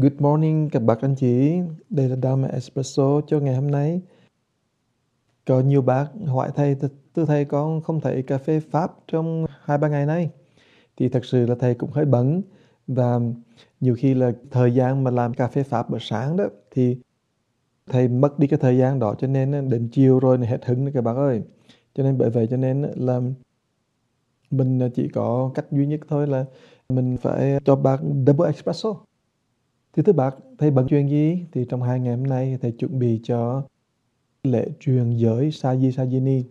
Good morning các bác anh chị, đây là Dama Espresso cho ngày hôm nay. Có nhiều bác hỏi thầy, thưa thầy con không thấy cà phê Pháp trong 2-3 ngày nay. Thì thật sự là thầy cũng hơi bận và nhiều khi là thời gian mà làm cà phê Pháp buổi sáng đó thì thầy mất đi cái thời gian đó cho nên đến chiều rồi hết hứng rồi các bác ơi. Cho nên bởi vậy cho nên là mình chỉ có cách duy nhất thôi là mình phải cho bác double espresso. Thì thưa bác, thầy bận chuyện gì? Thì trong 2 ngày hôm nay, thầy chuẩn bị cho lễ truyền giới Saji-Sajini.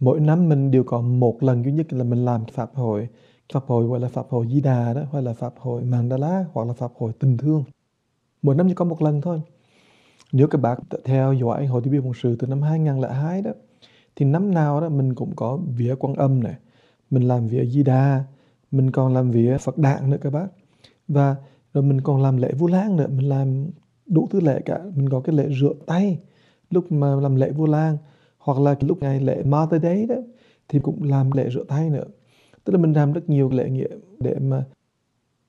Mỗi năm mình đều có một lần duy nhất là mình làm Pháp hội. Pháp hội gọi là Pháp hội Di Đà, đó, hoặc là Pháp hội Mandala, hoặc là Pháp hội Tình Thương. Mỗi năm chỉ có một lần thôi. Nếu các bác theo dõi Hội Tiêu Biểu Phụng Sự từ năm 2002 đó, thì năm nào đó mình cũng có vía Quan Âm này, mình làm vía Di Đà, mình còn làm vía Phật Đản nữa các bác. Và rồi mình còn làm lễ Vu Lan nữa, mình làm đủ thứ lễ cả. Mình có cái lễ rửa tay lúc mà làm lễ Vu Lan, hoặc là lúc ngày lễ Mother Day đó thì cũng làm lễ rửa tay nữa. Tức là mình làm rất nhiều lễ nghĩa để mà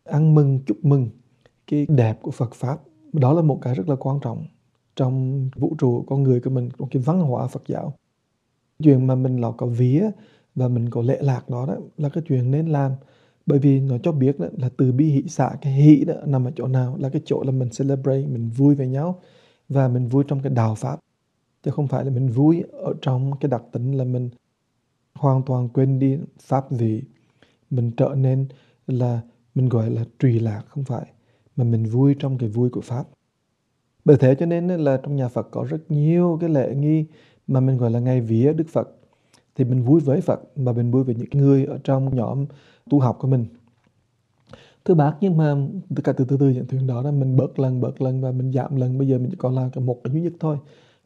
ăn mừng, chúc mừng cái đẹp của Phật Pháp. Đó là một cái rất là quan trọng trong vũ trụ con người của mình, trong cái văn hóa Phật giáo. Chuyện mà mình là có vía và mình có lễ lạc đó, đó là cái chuyện nên làm. Bởi vì nó cho biết đó, là từ bi hỷ xả, cái hỷ đó nằm ở chỗ nào, là cái chỗ là mình celebrate, mình vui với nhau và mình vui trong cái đạo Pháp. Chứ không phải là mình vui ở trong cái đặc tính là mình hoàn toàn quên đi Pháp vị. Mình trở nên là, mình gọi là trì lạc, không phải. Mà mình vui trong cái vui của Pháp. Bởi thế cho nên là trong nhà Phật có rất nhiều cái lễ nghi mà mình gọi là ngày vía Đức Phật. Thì mình vui với Phật và mình vui với những người ở trong nhóm tu học của mình. Thưa bác, nhưng mà từ những thuyền đó, mình bớt lần và mình giảm lần. Bây giờ mình chỉ còn làm một cái duy nhất thôi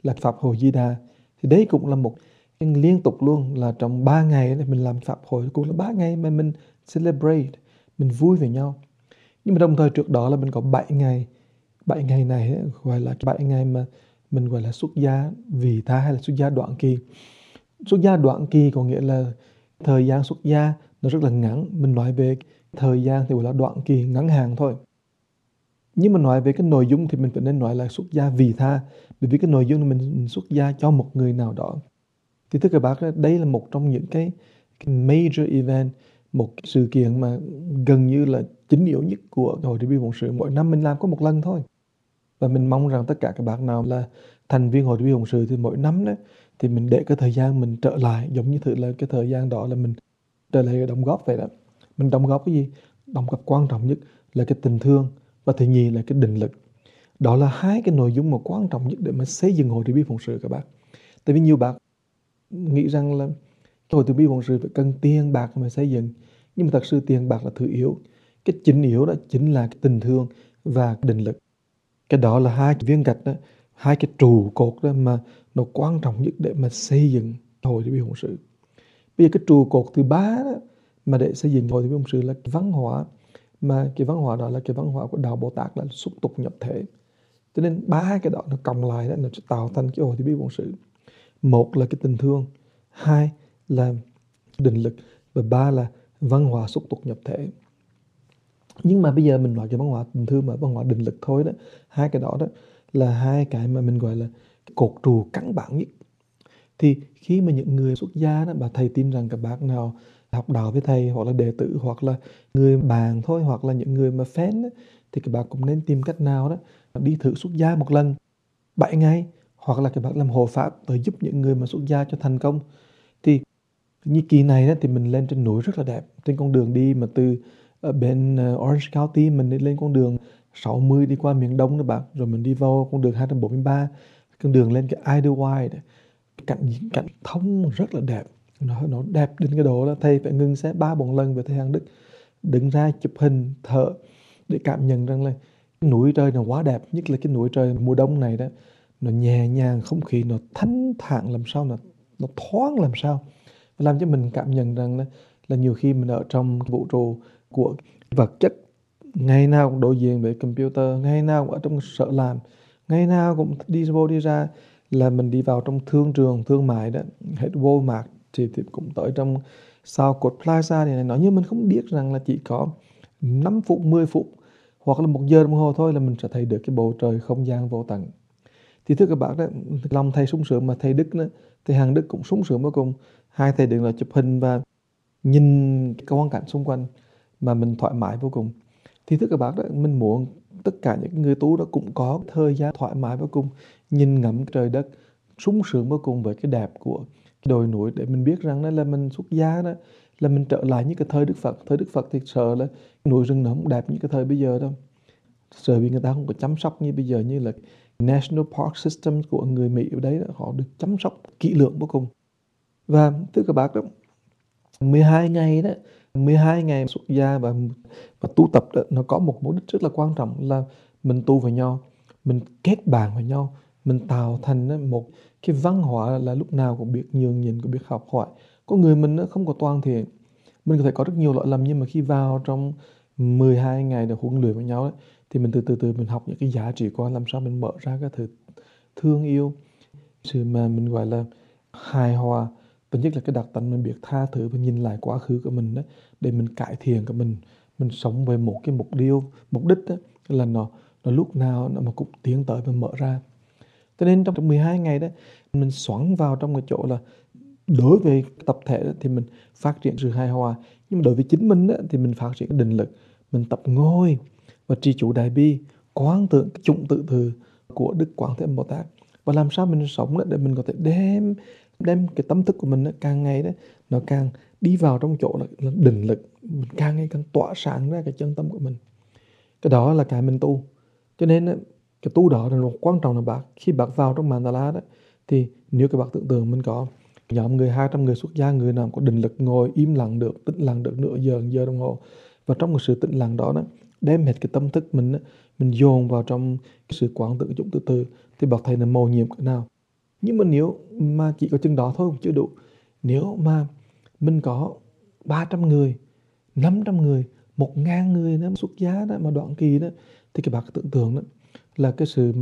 là Pháp hội Di Đà. Thì đấy cũng là một liên tục luôn, là trong 3 ngày mình làm Pháp hội, cũng là 3 ngày mà mình celebrate, mình vui với nhau. Nhưng mà đồng thời trước đó là mình có 7 ngày. 7 ngày này gọi là 7 ngày mà mình gọi là xuất gia vì tha hay là xuất gia đoạn kỳ. Xuất gia đoạn kỳ có nghĩa là thời gian xuất gia nó rất là ngắn. Mình nói về thời gian thì gọi là đoạn kỳ ngắn hạn thôi. Nhưng mà nói về cái nội dung thì mình phải nên nói là xuất gia vì tha. Bởi vì cái nội dung là mình xuất gia cho một người nào đó. Thì thưa các bác, đây là một trong những cái major event, một cái sự kiện mà gần như là chính yếu nhất của Hội Tiêu Biểu Phụng Sự. Mỗi năm mình làm có một lần thôi. Và mình mong rằng tất cả các bác nào là thành viên Hội Tiêu Biểu Phụng Sự thì mỗi năm đó, thì mình để cái thời gian mình trở lại, giống như thử là cái thời gian đó là mình trở lại đóng góp vậy đó. Mình đóng góp cái gì? Đóng góp quan trọng nhất là cái tình thương và thứ nhì là cái định lực. Đó là 2 cái nội dung mà quan trọng nhất để mà xây dựng Hội Tiêu Biểu Phụng Sự các bác. Tại vì nhiều bác nghĩ rằng là Hội Tiêu Biểu Phụng Sự phải cần tiền bạc mà xây dựng. Nhưng mà thật sự tiền bạc là thứ yếu. Cái chính yếu đó chính là cái tình thương và cái định lực. Cái đó là 2 viên gạch đó, 2 cái trụ cột đó mà nó quan trọng nhất để mà xây dựng Hội Tiêu Biểu Phụng Sự. Bây giờ cái trụ cột thứ 3 đó, mà để xây dựng Hội Tiêu Biểu Phụng Sự là cái văn hóa. Mà cái văn hóa đó là cái văn hóa của Đạo Bồ Tát, là xúc tục nhập thể. Cho nên 3 cái đó nó cộng lại đó, nó sẽ tạo thành cái Hội Tiêu Biểu Phụng Sự. 1 là cái tình thương, 2 là định lực và 3 là văn hóa xúc tục nhập thể. Nhưng mà bây giờ mình nói cái văn hóa tình thương và văn hóa định lực thôi đó, 2 cái đó là 2 cái mà mình gọi là cột trụ căn bản nhất. Thì khi mà những người xuất gia đó, bà thầy tin rằng các bác nào học đạo với thầy, hoặc là đệ tử, hoặc là người bạn thôi, hoặc là những người mà fan đó, thì các bác cũng nên tìm cách nào đó đi thử xuất gia một lần 7 ngày, hoặc là các bác làm hộ pháp để giúp những người mà xuất gia cho thành công. Thì như kỳ này đó, thì mình lên trên núi rất là đẹp. Trên con đường đi mà từ ở bên Orange County mình đi lên con đường 60 đi qua miền Đông đó bạn, rồi mình đi vào con đường 243, con đường lên cái Idlewild, cảnh thông rất là đẹp. Nó đẹp đến cái độ là thầy phải ngưng xe 3-4 lần về thầy Hàng Đức đứng ra chụp hình thở để cảm nhận rằng là cái núi trời nó quá đẹp, nhất là cái núi trời mùa đông này đó, nó nhẹ nhàng, không khí nó thanh thản làm sao, nó thoáng làm sao, làm cho mình cảm nhận rằng là nhiều khi mình ở trong vũ trụ của vật chất, ngày nào cũng đối diện với computer, ngày nào cũng ở trong sở làm, ngày nào cũng đi ra, là mình đi vào trong thương trường, thương mại đó, hết Walmart thì cũng tới trong South Court Plaza này nói, nhưng mình không biết rằng là chỉ có 5 phút, 10 phút hoặc là 1 giờ đồng hồ thôi là mình sẽ thấy được cái bầu trời không gian vô tận. Thì thưa các bạn đó, lòng thầy sung sướng mà thầy Đức đó, thầy Hằng Đức cũng sung sướng vô cùng. Hai thầy đều là chụp hình và nhìn cái quang cảnh xung quanh mà mình thoải mái vô cùng. Thì thưa các bạn đó, mình muốn tất cả những người tu đó cũng có thời gian thoải mái vô cùng, nhìn ngắm trời đất, sung sướng vô cùng với cái đẹp của đồi núi, để mình biết rằng đó là mình xuất gia đó, là mình trở lại như cái thời Đức Phật. Thời Đức Phật thì sợ là núi rừng nó không đẹp như cái thời bây giờ đâu. Sợ vì người ta không có chăm sóc như bây giờ, như là National Park System của người Mỹ ở đấy, họ được chăm sóc kỹ lưỡng vô cùng. Và thưa các bác đó, 12 ngày đó, 12 ngày xuất gia và tu tập đó, nó có một mục đích rất là quan trọng là mình tu với nhau, mình kết bạn với nhau, mình tạo thành một cái văn hóa là lúc nào cũng biết nhường nhịn, cũng biết học hỏi. Có người mình không có toàn thiện, mình có thể có rất nhiều lỗi lầm, nhưng mà khi vào trong 12 ngày để huấn luyện với nhau ấy, thì mình từ từ mình học những cái giá trị của làm sao mình mở ra cái thứ thương yêu, sự mà mình gọi là hài hòa, và nhất là cái đặc tính mình biết tha thứ và nhìn lại quá khứ của mình đó, để mình cải thiện của mình sống về một cái mục đích đó, là nó lúc nào nó mà cũng tiến tới và mở ra. Cho nên trong 12 ngày đó mình xoắn vào trong cái chỗ là đối với tập thể đó, thì mình phát triển sự hài hòa, nhưng mà đối với chính mình đó, thì mình phát triển định lực, mình tập ngôi và trì chủ đại bi, quán tưởng chủng tự thừa của Đức Quán Thế Âm Bồ Tát, và làm sao mình sống đó để mình có thể đem cái tâm thức của mình đó, càng ngày đó nó càng đi vào trong chỗ là định lực, mình càng ngày càng tỏa sáng ra cái chân tâm của mình. Cái đó là cái mình tu. Cho nên đó, cái tu đó là một quan trọng là bác khi bác vào trong mandala đó, thì nếu các bác tưởng tượng mình có nhóm người 200 người xuất gia, người nào có định lực ngồi im lặng được, tĩnh lặng được nửa giờ đồng hồ, và trong cái sự tĩnh lặng đó, đó đem hết cái tâm thức mình dồn vào trong cái sự quán tưởng chủng từ thì bậc thầy là mầu nhiệm cỡ nào. Nhưng mà nếu mà chỉ có chừng đó thôi cũng chưa đủ. Nếu mà mình có 300 người, 500 người, 1.000 người đó, xuất giá đó, mà đoạn kỳ đó, thì các bạn tưởng tượng đó là cái sự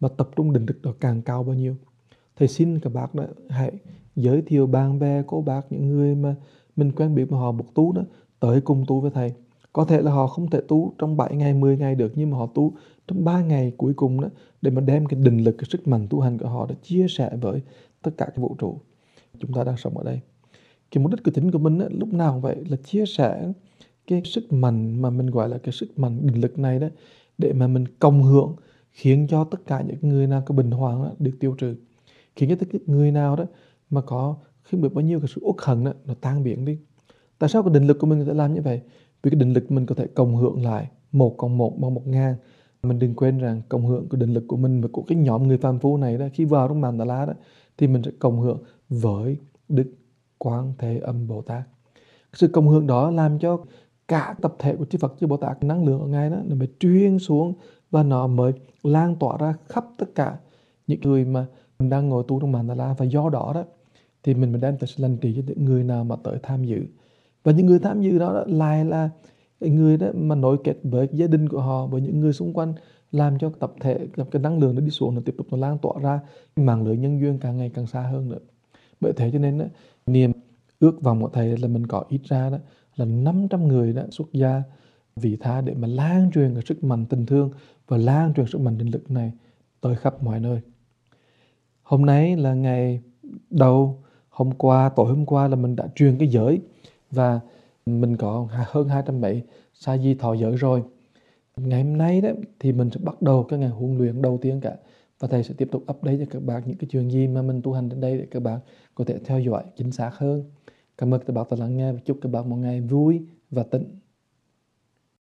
mà tập trung định lực đó càng cao bao nhiêu. Thầy xin các bác đó, hãy giới thiệu bạn bè, cô bác, những người mà mình quen biết mà họ buộc tu đó, tới cùng tu với thầy. Có thể là họ không thể tu trong 7 ngày, 10 ngày được, nhưng mà họ tu trong 3 ngày cuối cùng đó, để mà đem cái định lực, cái sức mạnh tu hành của họ để chia sẻ với tất cả cái vũ trụ chúng ta đang sống ở đây. Cái mục đích của chính của mình đó, lúc nào cũng vậy, là chia sẻ cái sức mạnh mà mình gọi là cái sức mạnh định lực này đó, để mà mình cộng hưởng, khiến cho tất cả những người nào có bệnh hoạn được tiêu trừ, khiến cho tất cả người nào đó mà có khi biết bao nhiêu cái sự uất hận đó, nó tan biến đi. Tại sao cái định lực của mình có thể làm như vậy? Vì cái định lực mình có thể cộng hưởng lại 1 + 1 bằng 1.000. Mình đừng quên rằng cộng hưởng của định lực của mình và của cái nhóm người phàm phu này đó, khi vào trong màn tà lá đó, thì mình sẽ cộng hưởng với Đức Quán Thế Âm Bồ Tát. Cái sự cộng hưởng đó làm cho cả tập thể của chư Phật chư Bồ Tát, năng lượng ở ngay đó nó mới truyền xuống và nó mới lan tỏa ra khắp tất cả những người mà mình đang ngồi tu trong màn tà lá, và do đó đó thì mình mới đem tới lành trị cho những người nào mà tới tham dự. Và những người tham dự đó lại là người đó mà nối kết với gia đình của họ, với những người xung quanh, làm cho tập thể, làm cái năng lượng nó đi xuống, nó tiếp tục nó lan tỏa ra, mạng lưới nhân duyên càng ngày càng xa hơn nữa. Bởi thế cho nên đó, niềm ước vọng của thầy là mình có ít ra đó là 500 người đó xuất gia vị tha, để mà lan truyền cái sức mạnh tình thương và lan truyền sức mạnh định lực này tới khắp mọi nơi. Hôm nay là ngày đầu, tối hôm qua là mình đã truyền cái giới, và mình có hơn 270 sa di thọ giới rồi. Ngày hôm nay đó thì mình sẽ bắt đầu cái ngày huấn luyện đầu tiên cả, và thầy sẽ tiếp tục update cho các bạn những cái chuyện gì mà mình tu hành đến đây để các bạn có thể theo dõi chính xác hơn. Cảm ơn các bạn đã lắng nghe và chúc các bạn một ngày vui và tịnh.